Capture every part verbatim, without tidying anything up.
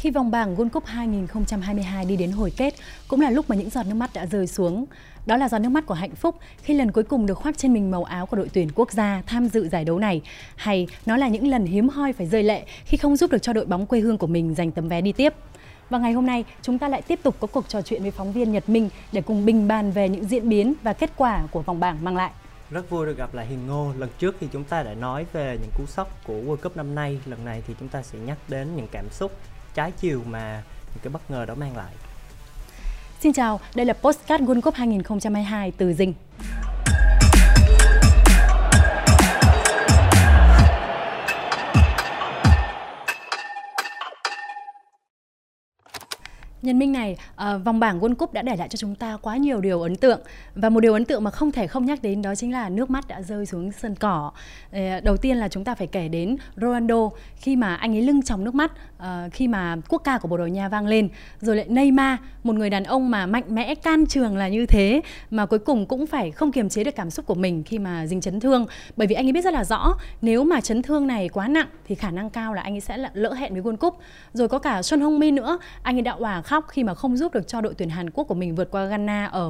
Khi vòng bảng World Cup hai nghìn không trăm hai mươi hai đi đến hồi kết, cũng là lúc mà những giọt nước mắt đã rơi xuống. Đó là giọt nước mắt của hạnh phúc khi lần cuối cùng được khoác trên mình màu áo của đội tuyển quốc gia tham dự giải đấu này. Hay nó là những lần hiếm hoi phải rơi lệ khi không giúp được cho đội bóng quê hương của mình giành tấm vé đi tiếp. Và ngày hôm nay, chúng ta lại tiếp tục có cuộc trò chuyện với phóng viên Nhật Minh để cùng bình bàn về những diễn biến và kết quả của vòng bảng mang lại. Rất vui được gặp lại Hiền Ngô. Lần trước thì chúng ta đã nói về những cú sốc của World Cup năm nay. Lần này thì chúng ta sẽ nhắc đến những cảm xúc trái chiều mà những cái bất ngờ đó mang lại. Xin chào, đây là podcast World Cup hai nghìn không trăm hai mươi hai từ Dinh. Nhân Minh này, à, vòng bảng World Cup đã để lại cho chúng ta quá nhiều điều ấn tượng. Và một điều ấn tượng mà không thể không nhắc đến đó chính là nước mắt đã rơi xuống sân cỏ. à, Đầu tiên là chúng ta phải kể đến Ronaldo, khi mà anh ấy lưng tròng nước mắt à, khi mà quốc ca của Bồ Đào Nha vang lên. Rồi lại Neymar, một người đàn ông mà mạnh mẽ can trường là như thế, mà cuối cùng cũng phải không kiềm chế được cảm xúc của mình khi mà dính chấn thương. Bởi vì anh ấy biết rất là rõ, nếu mà chấn thương này quá nặng thì khả năng cao là anh ấy sẽ lỡ hẹn với World Cup. Rồi có cả Son Heung-min nữa, anh ấy đã hòa khóc khi mà không giúp được cho đội tuyển Hàn Quốc của mình vượt qua Ghana ở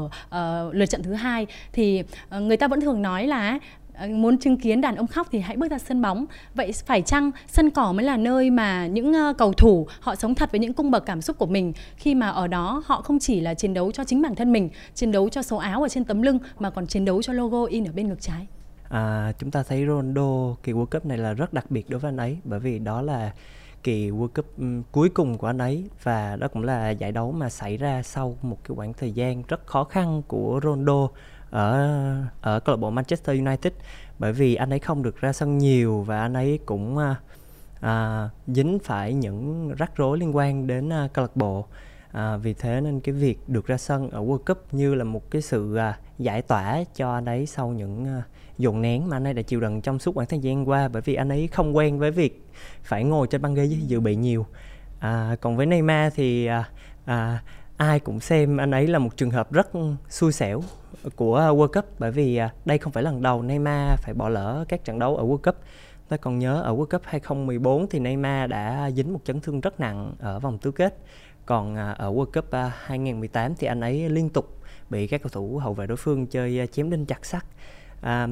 uh, lượt trận thứ hai. Thì uh, người ta vẫn thường nói là uh, muốn chứng kiến đàn ông khóc thì hãy bước ra sân bóng. Vậy phải chăng sân cỏ mới là nơi mà những uh, cầu thủ họ sống thật với những cung bậc cảm xúc của mình, khi mà ở đó họ không chỉ là chiến đấu cho chính bản thân mình, chiến đấu cho số áo ở trên tấm lưng, mà còn chiến đấu cho logo in ở bên ngực trái. À, chúng ta thấy Ronaldo kỳ World Cup này là rất đặc biệt đối với anh ấy, bởi vì đó là kỳ World Cup cuối cùng của anh ấy, và đó cũng là giải đấu mà xảy ra sau một cái khoảng thời gian rất khó khăn của Ronaldo ở ở câu lạc bộ Manchester United, bởi vì anh ấy không được ra sân nhiều và anh ấy cũng à, dính phải những rắc rối liên quan đến à, câu lạc bộ. À, vì thế nên cái việc được ra sân ở World Cup như là một cái sự à, giải tỏa cho anh ấy sau những à, dồn nén mà anh ấy đã chịu đựng trong suốt khoảng thời gian qua, bởi vì anh ấy không quen với việc phải ngồi trên băng ghế dự bị nhiều. À, còn với Neymar thì à, à, ai cũng xem anh ấy là một trường hợp rất xui xẻo của World Cup, bởi vì à, đây không phải lần đầu Neymar phải bỏ lỡ các trận đấu ở World Cup. Tôi còn nhớ ở World Cup hai không một bốn thì Neymar đã dính một chấn thương rất nặng ở vòng tứ kết. Còn ở World Cup hai nghìn không trăm mười tám thì anh ấy liên tục bị các cầu thủ hậu vệ đối phương chơi chém đinh chặt sắt. À,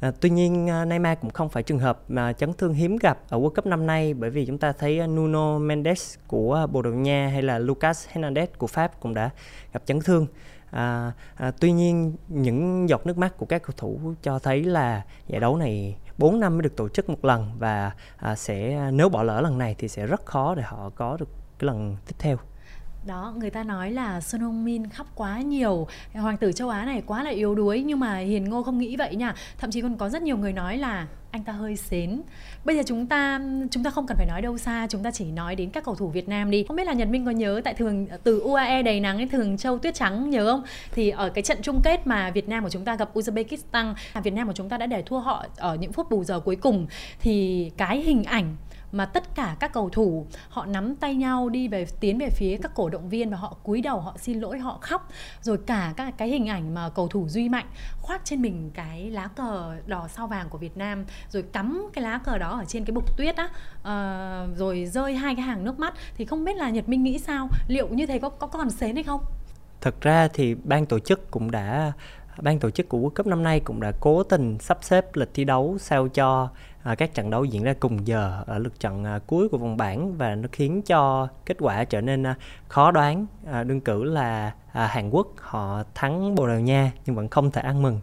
à, tuy nhiên Neymar cũng không phải trường hợp mà chấn thương hiếm gặp ở World Cup năm nay, bởi vì chúng ta thấy Nuno Mendes của Bồ Đào Nha hay là Lucas Hernandez của Pháp cũng đã gặp chấn thương. À, à, tuy nhiên những giọt nước mắt của các cầu thủ cho thấy là giải đấu này bốn năm mới được tổ chức một lần, và à, sẽ nếu bỏ lỡ lần này thì sẽ rất khó để họ có được cái lần tiếp theo. Đó, người ta nói là Son Heung-min khóc quá nhiều, hoàng tử châu Á này quá là yếu đuối, nhưng mà Hiền Ngô không nghĩ vậy nha. Thậm chí còn có rất nhiều người nói là anh ta hơi xến. Bây giờ chúng ta chúng ta không cần phải nói đâu xa, chúng ta chỉ nói đến các cầu thủ Việt Nam đi. Không biết là Nhật Minh có nhớ tại thường từ u a e đầy nắng đến Thường Châu tuyết trắng, nhớ không? Thì ở cái trận chung kết mà Việt Nam của chúng ta gặp Uzbekistan, Việt Nam của chúng ta đã để thua họ ở những phút bù giờ cuối cùng, thì cái hình ảnh mà tất cả các cầu thủ họ nắm tay nhau đi về tiến về phía các cổ động viên và họ cúi đầu, họ xin lỗi, họ khóc. Rồi cả các cái hình ảnh mà cầu thủ Duy Mạnh khoác trên mình cái lá cờ đỏ sao vàng của Việt Nam, rồi cắm cái lá cờ đó ở trên cái bục tuyết á, à, rồi rơi hai cái hàng nước mắt. Thì không biết là Nhật Minh nghĩ sao, liệu như thế có, có còn xến hay không? Thật ra thì ban tổ chức cũng đã Ban tổ chức của World Cup năm nay cũng đã cố tình sắp xếp lịch thi đấu sao cho à, các trận đấu diễn ra cùng giờ ở lượt trận à, cuối của vòng bảng, và nó khiến cho kết quả trở nên à, khó đoán. À, đương cử là à, Hàn Quốc họ thắng Bồ Đào Nha nhưng vẫn không thể ăn mừng,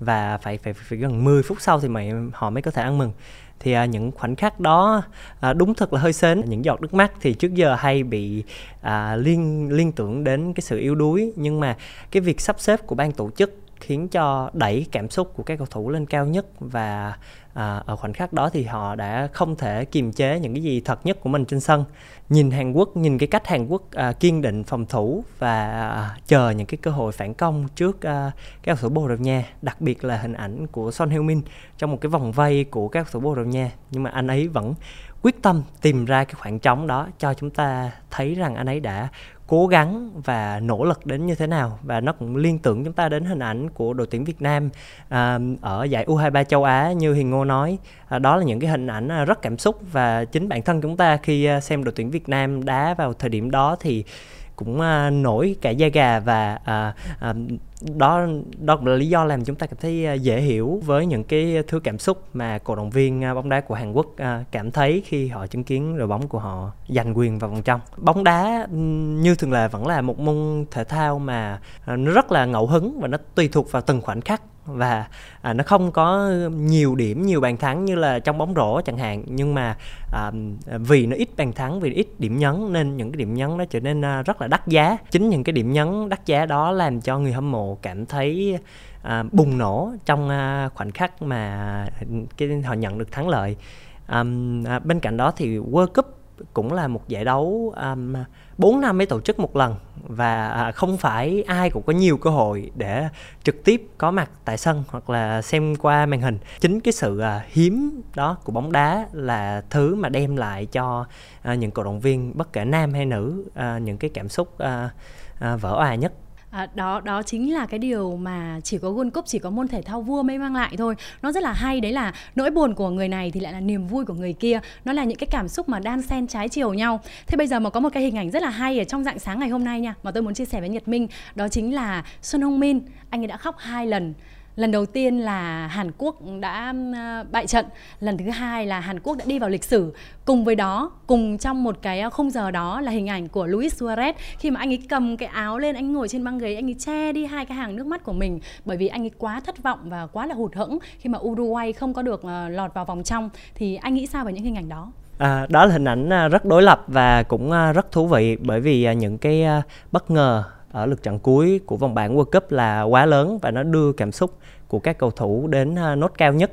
và phải phải, phải gần mười phút sau thì mới, họ mới có thể ăn mừng. Thì à, những khoảnh khắc đó à, đúng thật là hơi sến. Những giọt nước mắt thì trước giờ hay bị à, liên, liên tưởng đến cái sự yếu đuối, nhưng mà cái việc sắp xếp của ban tổ chức khiến cho đẩy cảm xúc của các cầu thủ lên cao nhất, và à, ở khoảnh khắc đó thì họ đã không thể kiềm chế những cái gì thật nhất của mình trên sân. Nhìn Hàn Quốc, nhìn cái cách Hàn Quốc à, kiên định phòng thủ và à, chờ những cái cơ hội phản công trước à, các cầu thủ Bồ Đào Nha, đặc biệt là hình ảnh của Son Heung-min trong một cái vòng vây của các cầu thủ Bồ Đào Nha, nhưng mà anh ấy vẫn quyết tâm tìm ra cái khoảng trống đó cho chúng ta thấy rằng anh ấy đã cố gắng và nỗ lực đến như thế nào. Và nó cũng liên tưởng chúng ta đến hình ảnh của đội tuyển Việt Nam à, ở giải U hai mươi ba châu Á như Hiền Ngô nói. À, đó là những cái hình ảnh rất cảm xúc, và chính bản thân chúng ta khi xem đội tuyển Việt Nam đá vào thời điểm đó thì cũng à, nổi cả da gà, và à, à, đó đó cũng là lý do làm chúng ta cảm thấy dễ hiểu với những cái thứ cảm xúc mà cổ động viên bóng đá của Hàn Quốc cảm thấy khi họ chứng kiến đội bóng của họ giành quyền vào vòng trong. Bóng đá như thường lệ vẫn là một môn thể thao mà nó rất là ngẫu hứng và nó tùy thuộc vào từng khoảnh khắc, và à, nó không có nhiều điểm, nhiều bàn thắng như là trong bóng rổ chẳng hạn. Nhưng mà à, vì nó ít bàn thắng, vì ít điểm nhấn nên những cái điểm nhấn nó trở nên rất là đắt giá. Chính những cái điểm nhấn đắt giá đó làm cho người hâm mộ cảm thấy à, bùng nổ trong à, khoảnh khắc mà cái, họ nhận được thắng lợi. à, à, Bên cạnh đó thì World Cup cũng là một giải đấu um, bốn năm mới tổ chức một lần, và không phải ai cũng có nhiều cơ hội để trực tiếp có mặt tại sân hoặc là xem qua màn hình. Chính cái sự hiếm đó của bóng đá là thứ mà đem lại cho những cổ động viên bất kể nam hay nữ những cái cảm xúc vỡ òa nhất. À, đó đó chính là cái điều mà chỉ có World Cup, chỉ có môn thể thao vua mới mang lại thôi. Nó rất là hay, đấy là nỗi buồn của người này thì lại là niềm vui của người kia. Nó là những cái cảm xúc mà đan xen trái chiều nhau. Thế bây giờ mà có một cái hình ảnh rất là hay ở trong rạng sáng ngày hôm nay nha, mà tôi muốn chia sẻ với Nhật Minh. Đó chính là Son Heung-min, anh ấy đã khóc hai lần. Lần đầu tiên là Hàn Quốc đã bại trận, lần thứ hai là Hàn Quốc đã đi vào lịch sử. Cùng với đó, cùng trong một cái khung giờ đó là hình ảnh của Luis Suarez, khi mà anh ấy cầm cái áo lên, anh ngồi trên băng ghế, anh ấy che đi hai cái hàng nước mắt của mình, bởi vì anh ấy quá thất vọng và quá là hụt hẫng khi mà Uruguay không có được lọt vào vòng trong. Thì anh nghĩ sao về những hình ảnh đó? À, đó là hình ảnh rất đối lập và cũng rất thú vị, bởi vì những cái bất ngờ ở lượt trận cuối của vòng bảng World Cup là quá lớn và nó đưa cảm xúc của các cầu thủ đến uh, nốt cao nhất.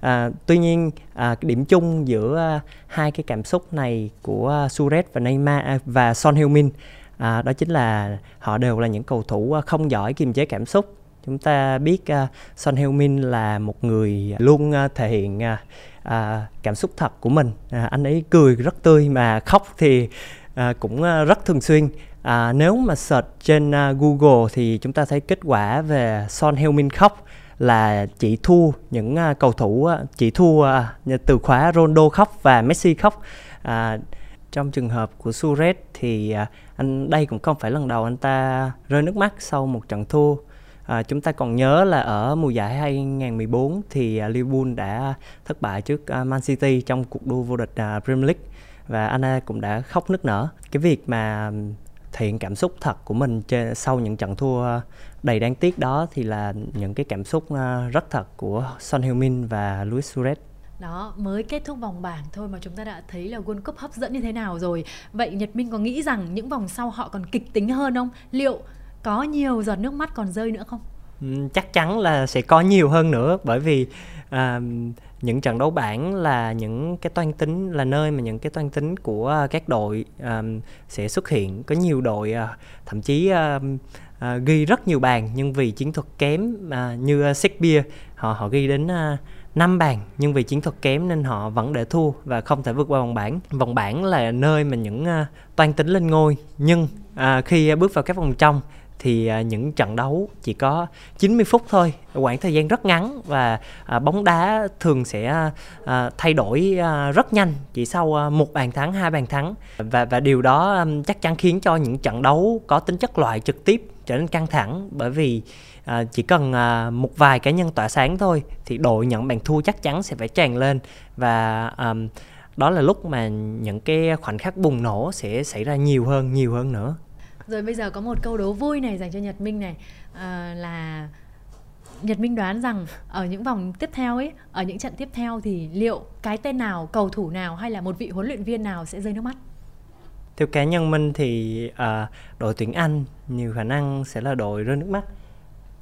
À, tuy nhiên à, cái điểm chung giữa uh, hai cái cảm xúc này của uh, Suarez và Neymar uh, và Son Heung-min à, đó chính là họ đều là những cầu thủ uh, không giỏi kiềm chế cảm xúc. Chúng ta biết uh, Son Heung-min là một người luôn uh, thể hiện uh, uh, cảm xúc thật của mình. À, anh ấy cười rất tươi mà khóc thì uh, cũng uh, rất thường xuyên. À, nếu mà search trên uh, Google thì chúng ta thấy kết quả về Son Heung-min khóc là chỉ thua những uh, cầu thủ, uh, chỉ thua uh, từ khóa Ronaldo khóc và Messi khóc. Uh, trong trường hợp của Suarez thì uh, anh đây cũng không phải lần đầu anh ta rơi nước mắt sau một trận thua. À, chúng ta còn nhớ là ở mùa giải hai không một bốn thì uh, Liverpool đã thất bại trước uh, Man City trong cuộc đua vô địch uh, Premier League, và anh cũng đã khóc nức nở. Cái việc mà thể hiện cảm xúc thật của mình trên, sau những trận thua đầy đáng tiếc đó thì là những cái cảm xúc rất thật của Son Heung-min và Luis Suarez. Đó, mới kết thúc vòng bảng thôi mà chúng ta đã thấy là World Cup hấp dẫn như thế nào rồi. Vậy Nhật Minh có nghĩ rằng những vòng sau họ còn kịch tính hơn không? Liệu có nhiều giọt nước mắt còn rơi nữa không? Chắc chắn là sẽ có nhiều hơn nữa, bởi vì à, những trận đấu bảng là những cái toan tính, là nơi mà những cái toan tính của các đội à, sẽ xuất hiện. Có nhiều đội à, thậm chí à, à, ghi rất nhiều bàn nhưng vì chiến thuật kém, à, như Serbia họ họ ghi đến à, năm bàn nhưng vì chiến thuật kém nên họ vẫn để thua và không thể vượt qua vòng bảng. Vòng bảng là nơi mà những à, toan tính lên ngôi, nhưng à, khi bước vào các vòng trong thì những trận đấu chỉ có chín mươi phút thôi, quãng thời gian rất ngắn, và bóng đá thường sẽ thay đổi rất nhanh, chỉ sau một bàn thắng, hai bàn thắng, và và điều đó chắc chắn khiến cho những trận đấu có tính chất loại trực tiếp trở nên căng thẳng, bởi vì à, chỉ cần à, một vài cá nhân tỏa sáng thôi thì đội nhận bàn thua chắc chắn sẽ phải tràn lên, và à, đó là lúc mà những cái khoảnh khắc bùng nổ sẽ xảy ra nhiều hơn, nhiều hơn nữa. Rồi bây giờ có một câu đố vui này dành cho Nhật Minh này, à, là Nhật Minh đoán rằng ở những vòng tiếp theo ấy, ở những trận tiếp theo thì liệu cái tên nào, cầu thủ nào hay là một vị huấn luyện viên nào sẽ rơi nước mắt? Theo cá nhân mình thì à, đội tuyển Anh nhiều khả năng sẽ là đội rơi nước mắt,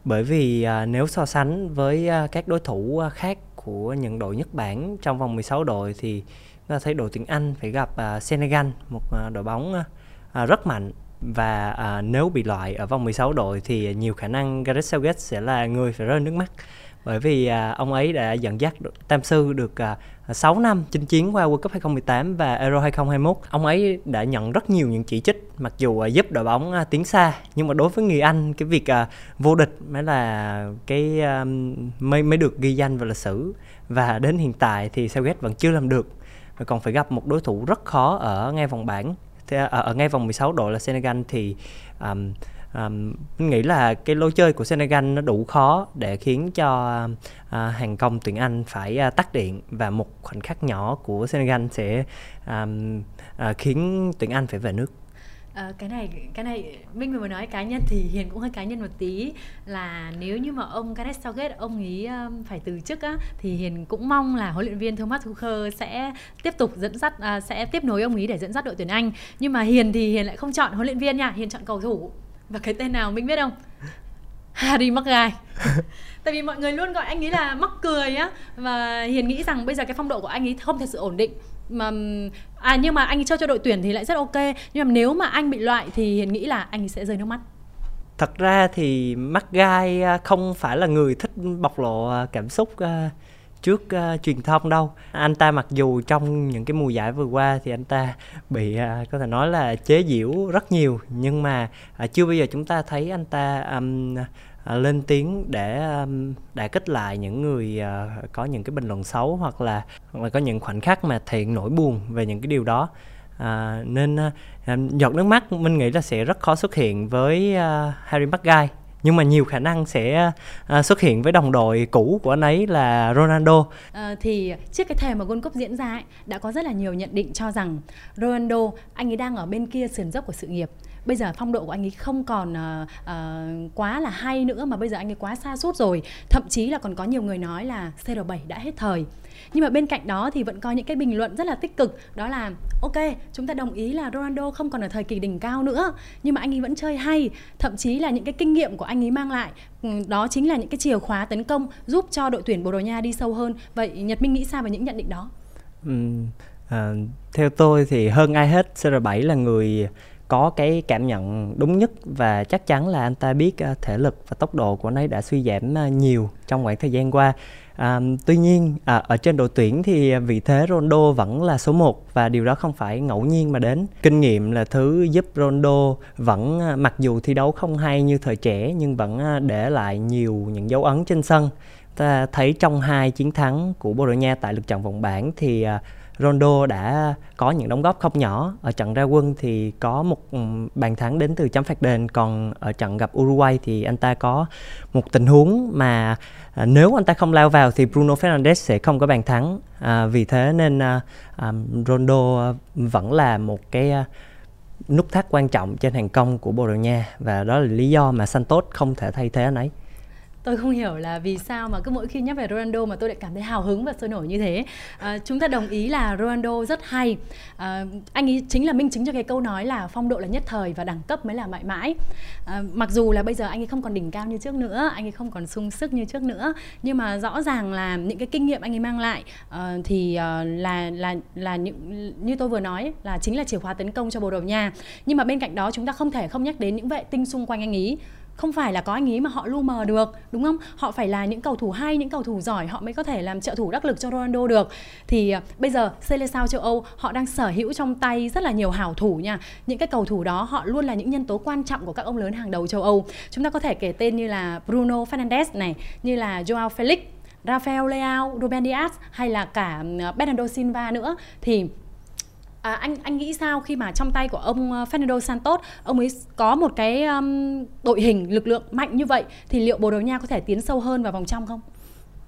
bởi vì à, nếu so sánh với à, các đối thủ khác của những đội Nhật Bản trong vòng mười sáu đội thì ta thấy đội tuyển Anh phải gặp à, Senegal, một à, đội bóng à, rất mạnh. Và à, nếu bị loại ở vòng mười sáu đội thì nhiều khả năng Gareth Southgate sẽ là người phải rơi nước mắt. bởi vì à, ông ấy đã dẫn dắt Tam Sư được à, sáu năm chinh chiến qua World Cup hai không một tám và Euro hai không hai mốt. Ông ấy đã nhận rất nhiều những chỉ trích, mặc dù à, giúp đội bóng à, tiến xa, nhưng mà đối với người Anh, cái việc à, vô địch mới là cái à, mới, mới được ghi danh vào lịch sử. Và đến hiện tại thì Southgate vẫn chưa làm được, mà còn phải gặp một đối thủ rất khó ở ngay vòng bảng, ở, ở ngay vòng mười sáu đội là Senegal. Thì um, Um, mình nghĩ là cái lối chơi của Senegal nó đủ khó để khiến cho uh, hàng công tuyển Anh phải uh, tắt điện, và một khoảnh khắc nhỏ của Senegal sẽ um, uh, khiến tuyển Anh phải về nước. À, cái này cái này Minh vừa mới nói cá nhân thì Hiền cũng hơi cá nhân một tí, là nếu như mà ông Gareth Southgate ông ấy um, phải từ chức á, thì Hiền cũng mong là huấn luyện viên Thomas Tuchel sẽ tiếp tục dẫn dắt, uh, sẽ tiếp nối ông ấy để dẫn dắt đội tuyển Anh. Nhưng mà Hiền thì Hiền lại không chọn huấn luyện viên nha, Hiền chọn cầu thủ. Và cái tên nào mình biết không? Harry Maguire. Tại vì mọi người luôn gọi anh ấy là mắc cười á, và Hiền nghĩ rằng bây giờ cái phong độ của anh ấy không thật sự ổn định. Mà à, nhưng mà anh ấy chơi cho đội tuyển thì lại rất ok, nhưng mà nếu mà anh bị loại thì Hiền nghĩ là anh ấy sẽ rơi nước mắt. Thật ra thì Maguire không phải là người thích bộc lộ cảm xúc trước uh, truyền thông đâu. Anh ta mặc dù trong những cái mùa giải vừa qua thì anh ta bị uh, có thể nói là chế giễu rất nhiều, nhưng mà uh, chưa bao giờ chúng ta thấy anh ta um, uh, lên tiếng để um, đả kích lại những người uh, có những cái bình luận xấu, hoặc là, hoặc là có những khoảnh khắc mà thiện nỗi buồn về những cái điều đó. Uh, nên uh, giọt nước mắt mình nghĩ là sẽ rất khó xuất hiện với uh, Harry Maguire, nhưng mà nhiều khả năng sẽ xuất hiện với đồng đội cũ của anh ấy là Ronaldo. À, thì trước cái thềm mà World Cup diễn ra ấy, đã có rất là nhiều nhận định cho rằng Ronaldo anh ấy đang ở bên kia sườn dốc của sự nghiệp. Bây giờ phong độ của anh ấy không còn uh, uh, quá là hay nữa, mà bây giờ anh ấy quá sa sút rồi. Thậm chí là còn có nhiều người nói là xê rờ bảy đã hết thời. Nhưng mà bên cạnh đó thì vẫn có những cái bình luận rất là tích cực, đó là ok, chúng ta đồng ý là Ronaldo không còn ở thời kỳ đỉnh cao nữa, nhưng mà anh ấy vẫn chơi hay. Thậm chí là những cái kinh nghiệm của anh ấy mang lại, đó chính là những cái chìa khóa tấn công giúp cho đội tuyển Bồ Đào Nha đi sâu hơn. Vậy Nhật Minh nghĩ sao về những nhận định đó? Ừ, à, theo tôi thì hơn ai hết, xê rờ bảy là người có cái cảm nhận đúng nhất, và chắc chắn là anh ta biết thể lực và tốc độ của anh ấy đã suy giảm nhiều trong khoảng thời gian qua. À, tuy nhiên à, ở trên đội tuyển thì vị thế Ronaldo vẫn là số một, và điều đó không phải ngẫu nhiên mà đến. Kinh nghiệm là thứ giúp Ronaldo vẫn, mặc dù thi đấu không hay như thời trẻ, nhưng vẫn để lại nhiều những dấu ấn trên sân. Ta thấy trong hai chiến thắng của Bồ Đào Nha tại lượt trận vòng bảng thì Ronaldo đã có những đóng góp không nhỏ. Ở trận ra quân thì có một bàn thắng đến từ chấm phạt đền, còn ở trận gặp Uruguay thì anh ta có một tình huống mà à, nếu anh ta không lao vào thì Bruno Fernandes sẽ không có bàn thắng. À, vì thế nên à, à, Ronaldo vẫn là một cái à, nút thắt quan trọng trên hàng công của Bồ Đào Nha, và đó là lý do mà Santos không thể thay thế anh ấy. Tôi không hiểu là vì sao mà cứ mỗi khi nhắc về Ronaldo mà tôi lại cảm thấy hào hứng và sôi nổi như thế. À, chúng ta đồng ý là Ronaldo rất hay. À, anh ấy chính là minh chứng cho cái câu nói là phong độ là nhất thời và đẳng cấp mới là mãi mãi. À, mặc dù là bây giờ anh ấy không còn đỉnh cao như trước nữa, anh ấy không còn sung sức như trước nữa, nhưng mà rõ ràng là những cái kinh nghiệm anh ấy mang lại à, thì à, là là là những như tôi vừa nói, là chính là chìa khóa tấn công cho Bồ Đào Nha. Nhưng mà bên cạnh đó chúng ta không thể không nhắc đến những vệ tinh xung quanh anh ấy. Không phải là có anh ấy mà họ lu mờ được, đúng không? Họ phải là những cầu thủ hay, những cầu thủ giỏi họ mới có thể làm trợ thủ đắc lực cho Ronaldo được. Thì bây giờ Seleção châu Âu họ đang sở hữu trong tay rất là nhiều hảo thủ nha. Những cái cầu thủ đó họ luôn là những nhân tố quan trọng của các ông lớn hàng đầu châu Âu. Chúng ta có thể kể tên như là Bruno Fernandes này, như là Joao Felix, Rafael Leao, Ruben Dias hay là cả Bernardo Silva nữa. Thì à, anh anh nghĩ sao khi mà trong tay của ông Fernando Santos, ông ấy có một cái um, đội hình lực lượng mạnh như vậy, thì liệu Bồ Đào Nha có thể tiến sâu hơn vào vòng trong không?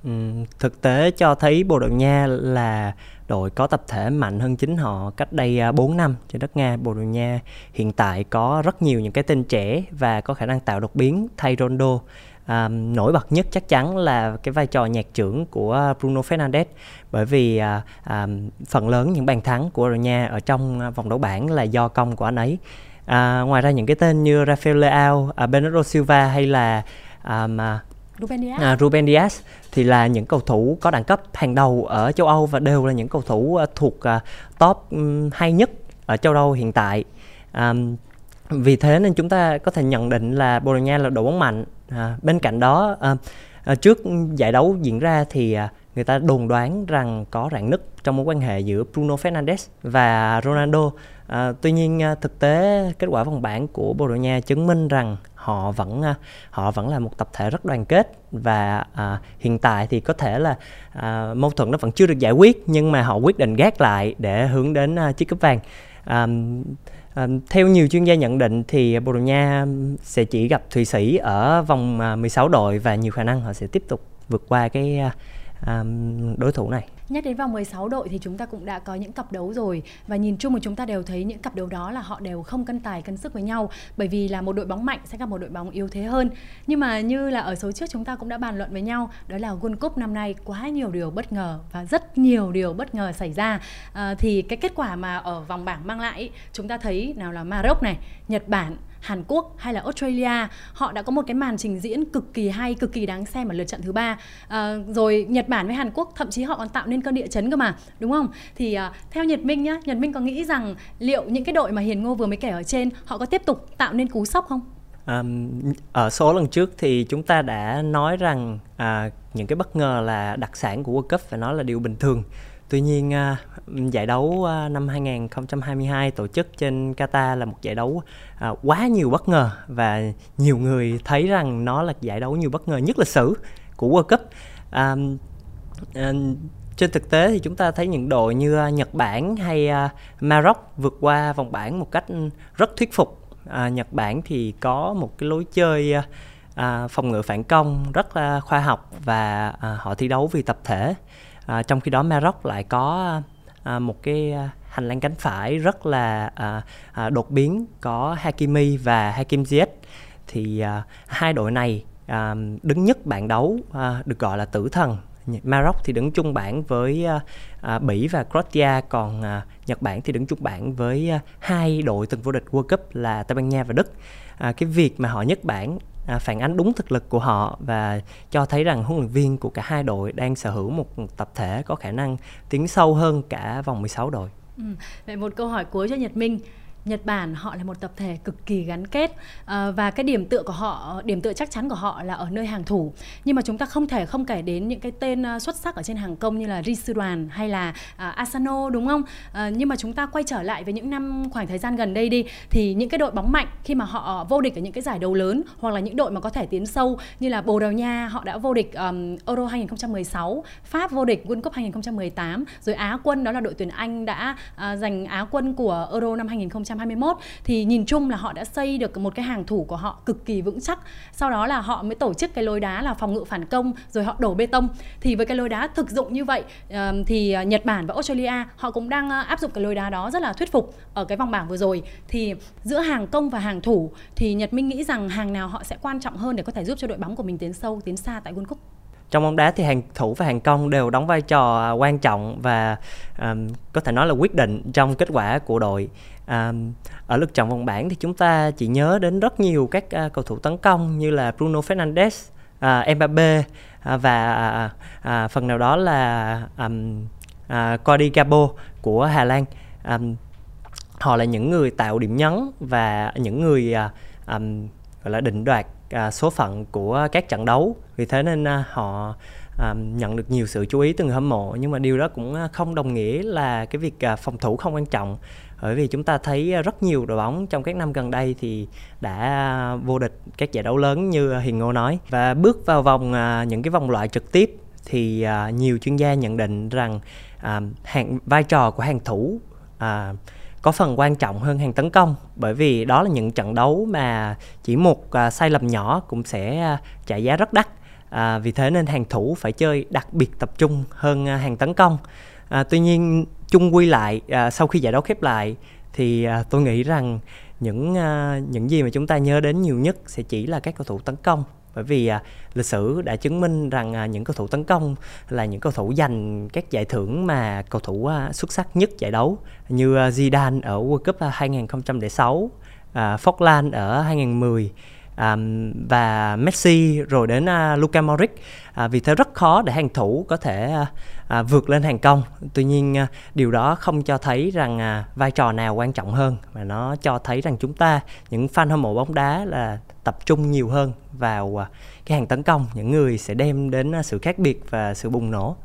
Ừ, thực tế cho thấy Bồ Đào Nha là đội có tập thể mạnh hơn chính họ. Cách đây bốn năm trên đất Nga, Bồ Đào Nha hiện tại có rất nhiều những cái tên trẻ và có khả năng tạo đột biến thay Ronaldo. À, nổi bật nhất chắc chắn là cái vai trò nhạc trưởng của Bruno Fernandes, bởi vì à, à, phần lớn những bàn thắng của Bồ Đào Nha ở trong vòng đấu bảng là do công của anh ấy. À, ngoài ra những cái tên như Rafael Leao, à, Bernardo Silva hay là à, mà, Ruben Dias. À, Ruben Dias thì là những cầu thủ có đẳng cấp hàng đầu ở châu Âu, và đều là những cầu thủ thuộc à, top um, hay nhất ở châu Âu hiện tại. À, vì thế nên chúng ta có thể nhận định là Bồ Đào Nha là đội bóng mạnh. À, bên cạnh đó à, À, trước giải đấu diễn ra thì người ta đồn đoán rằng có rạn nứt trong mối quan hệ giữa Bruno Fernandes và Ronaldo. À, tuy nhiên thực tế kết quả vòng bảng của Bồ Đào Nha chứng minh rằng họ vẫn họ vẫn là một tập thể rất đoàn kết, và à, hiện tại thì có thể là à, mâu thuẫn nó vẫn chưa được giải quyết, nhưng mà họ quyết định gác lại để hướng đến à, chiếc cúp vàng. À, à, theo nhiều chuyên gia nhận định thì Bồ Đào Nha sẽ chỉ gặp Thụy Sĩ ở vòng mười sáu đội và nhiều khả năng họ sẽ tiếp tục vượt qua cái à, đối thủ này. Nhắc đến vòng mười sáu đội thì chúng ta cũng đã có những cặp đấu rồi, và nhìn chung mà chúng ta đều thấy những cặp đấu đó là họ đều không cân tài cân sức với nhau, bởi vì là một đội bóng mạnh sẽ gặp một đội bóng yếu thế hơn. Nhưng mà như là ở số trước chúng ta cũng đã bàn luận với nhau, đó là World Cup năm nay quá nhiều điều bất ngờ và rất nhiều điều bất ngờ xảy ra. à, Thì cái kết quả mà ở vòng bảng mang lại chúng ta thấy nào là Maroc này, Nhật Bản, Hàn Quốc hay là Australia, họ đã có một cái màn trình diễn cực kỳ hay, cực kỳ đáng xem ở lượt trận thứ ba. À, rồi Nhật Bản với Hàn Quốc thậm chí họ còn tạo nên cơn địa chấn cơ mà, đúng không? Thì à, theo Nhật Minh nhá, Nhật Minh có nghĩ rằng liệu những cái đội mà Hiền Ngô vừa mới kể ở trên họ có tiếp tục tạo nên cú sốc không? À, ở số lần trước thì chúng ta đã nói rằng à, những cái bất ngờ là đặc sản của World Cup, phải nói là điều bình thường. Tuy nhiên giải đấu năm hai không hai hai tổ chức trên Qatar là một giải đấu quá nhiều bất ngờ, và nhiều người thấy rằng nó là giải đấu nhiều bất ngờ nhất lịch sử của World Cup. À, à, trên thực tế thì chúng ta thấy những đội như Nhật Bản hay Maroc vượt qua vòng bảng một cách rất thuyết phục. À, Nhật Bản thì có một cái lối chơi à, phòng ngự phản công rất là khoa học, và à, họ thi đấu vì tập thể. À, trong khi đó Maroc lại có à, một cái hành lang cánh phải rất là à, à, đột biến, có Hakimi và Hakim Ziyech. Thì à, hai đội này à, đứng nhất bảng đấu, à, được gọi là tử thần. Maroc thì đứng chung bảng với à, à, Bỉ và Croatia, còn à, Nhật Bản thì đứng chung bảng với à, hai đội từng vô địch World Cup là Tây Ban Nha và Đức. À, cái việc mà họ nhất bảng À, phản ánh đúng thực lực của họ và cho thấy rằng huấn luyện viên của cả hai đội đang sở hữu một tập thể có khả năng tiến sâu hơn cả vòng mười sáu đội. Ừ. Vậy một câu hỏi cuối cho Nhật Minh. Nhật Bản họ là một tập thể cực kỳ gắn kết, à, và cái điểm tựa của họ, điểm tựa chắc chắn của họ là ở nơi hàng thủ. Nhưng mà chúng ta không thể không kể đến những cái tên xuất sắc ở trên hàng công như là Risudan hay là à, Asano, đúng không? À, nhưng mà chúng ta quay trở lại với những năm khoảng thời gian gần đây đi, thì những cái đội bóng mạnh khi mà họ vô địch ở những cái giải đấu lớn, hoặc là những đội mà có thể tiến sâu như là Bồ Đào Nha họ đã vô địch um, Euro hai không một sáu, Pháp vô địch World Cup hai không một tám, rồi Á quân đó là đội tuyển Anh đã uh, giành Á quân của Euro năm hai không hai mốt. Thì nhìn chung là họ đã xây được một cái hàng thủ của họ cực kỳ vững chắc, sau đó là họ mới tổ chức cái lối đá là phòng ngự phản công, rồi họ đổ bê tông. Thì với cái lối đá thực dụng như vậy thì Nhật Bản và Australia họ cũng đang áp dụng cái lối đá đó rất là thuyết phục ở cái vòng bảng vừa rồi. Thì giữa hàng công và hàng thủ thì Nhật Minh nghĩ rằng hàng nào họ sẽ quan trọng hơn để có thể giúp cho đội bóng của mình tiến sâu, tiến xa tại World Cup? Trong bóng đá thì hàng thủ và hàng công đều đóng vai trò quan trọng và um, có thể nói là quyết định trong kết quả của đội. Um, ở lượt trận vòng bảng thì chúng ta chỉ nhớ đến rất nhiều các uh, cầu thủ tấn công như là Bruno Fernandes, uh, Mbappé uh, và uh, uh, phần nào đó là um, uh, Cody Gakpo của Hà Lan. Um, họ là những người tạo điểm nhấn và những người uh, um, gọi là định đoạt À, số phận của các trận đấu. Vì thế nên à, họ à, nhận được nhiều sự chú ý từ người hâm mộ. Nhưng mà điều đó cũng không đồng nghĩa là cái việc à, phòng thủ không quan trọng, bởi vì chúng ta thấy rất nhiều đội bóng trong các năm gần đây thì đã vô địch các giải đấu lớn như Hiền Ngô nói. Và bước vào vòng à, những cái vòng loại trực tiếp thì à, nhiều chuyên gia nhận định rằng à, hàng, vai trò của hàng thủ à, có phần quan trọng hơn hàng tấn công, bởi vì đó là những trận đấu mà chỉ một à, sai lầm nhỏ cũng sẽ à, trả giá rất đắt. À, vì thế nên hàng thủ phải chơi đặc biệt tập trung hơn à, hàng tấn công. À, tuy nhiên chung quy lại à, sau khi giải đấu khép lại thì à, tôi nghĩ rằng những à, những gì mà chúng ta nhớ đến nhiều nhất sẽ chỉ là các cầu thủ tấn công, bởi vì à, lịch sử đã chứng minh rằng à, những cầu thủ tấn công là những cầu thủ giành các giải thưởng mà cầu thủ à, xuất sắc nhất giải đấu, như à, Zidane ở World Cup hai không không sáu, à, Falkland ở hai không một không, à, và Messi rồi đến à, Luka Modric. À, vì thế rất khó để hàng thủ có thể à, à, vượt lên hàng công. Tuy nhiên à, điều đó không cho thấy rằng à, vai trò nào quan trọng hơn, mà nó cho thấy rằng chúng ta, những fan hâm mộ bóng đá, là tập trung nhiều hơn vào à, cái hàng tấn công, những người sẽ đem đến à, sự khác biệt và sự bùng nổ.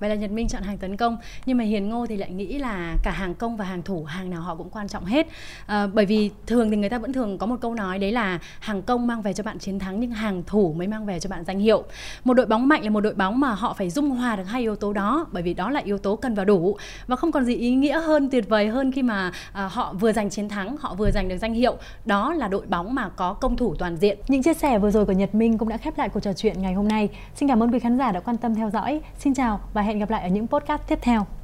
Vậy là Nhật Minh chọn hàng tấn công, nhưng mà Hiền Ngô thì lại nghĩ là cả hàng công và hàng thủ, hàng nào họ cũng quan trọng hết. À, bởi vì thường thì người ta vẫn thường có một câu nói, đấy là hàng công mang về cho bạn chiến thắng nhưng hàng thủ mới mang về cho bạn danh hiệu. Một đội bóng mạnh là một đội bóng mà họ phải dung hòa được hai yếu tố đó, bởi vì đó là yếu tố cần và đủ, và không còn gì ý nghĩa hơn, tuyệt vời hơn khi mà à, họ vừa giành chiến thắng, họ vừa giành được danh hiệu. Đó là đội bóng mà có công thủ toàn diện. Những chia sẻ vừa rồi của Nhật Minh cũng đã khép lại cuộc trò chuyện ngày hôm nay. Xin cảm ơn quý khán giả đã quan tâm theo dõi. Xin chào và hẹn gặp lại ở những podcast tiếp theo.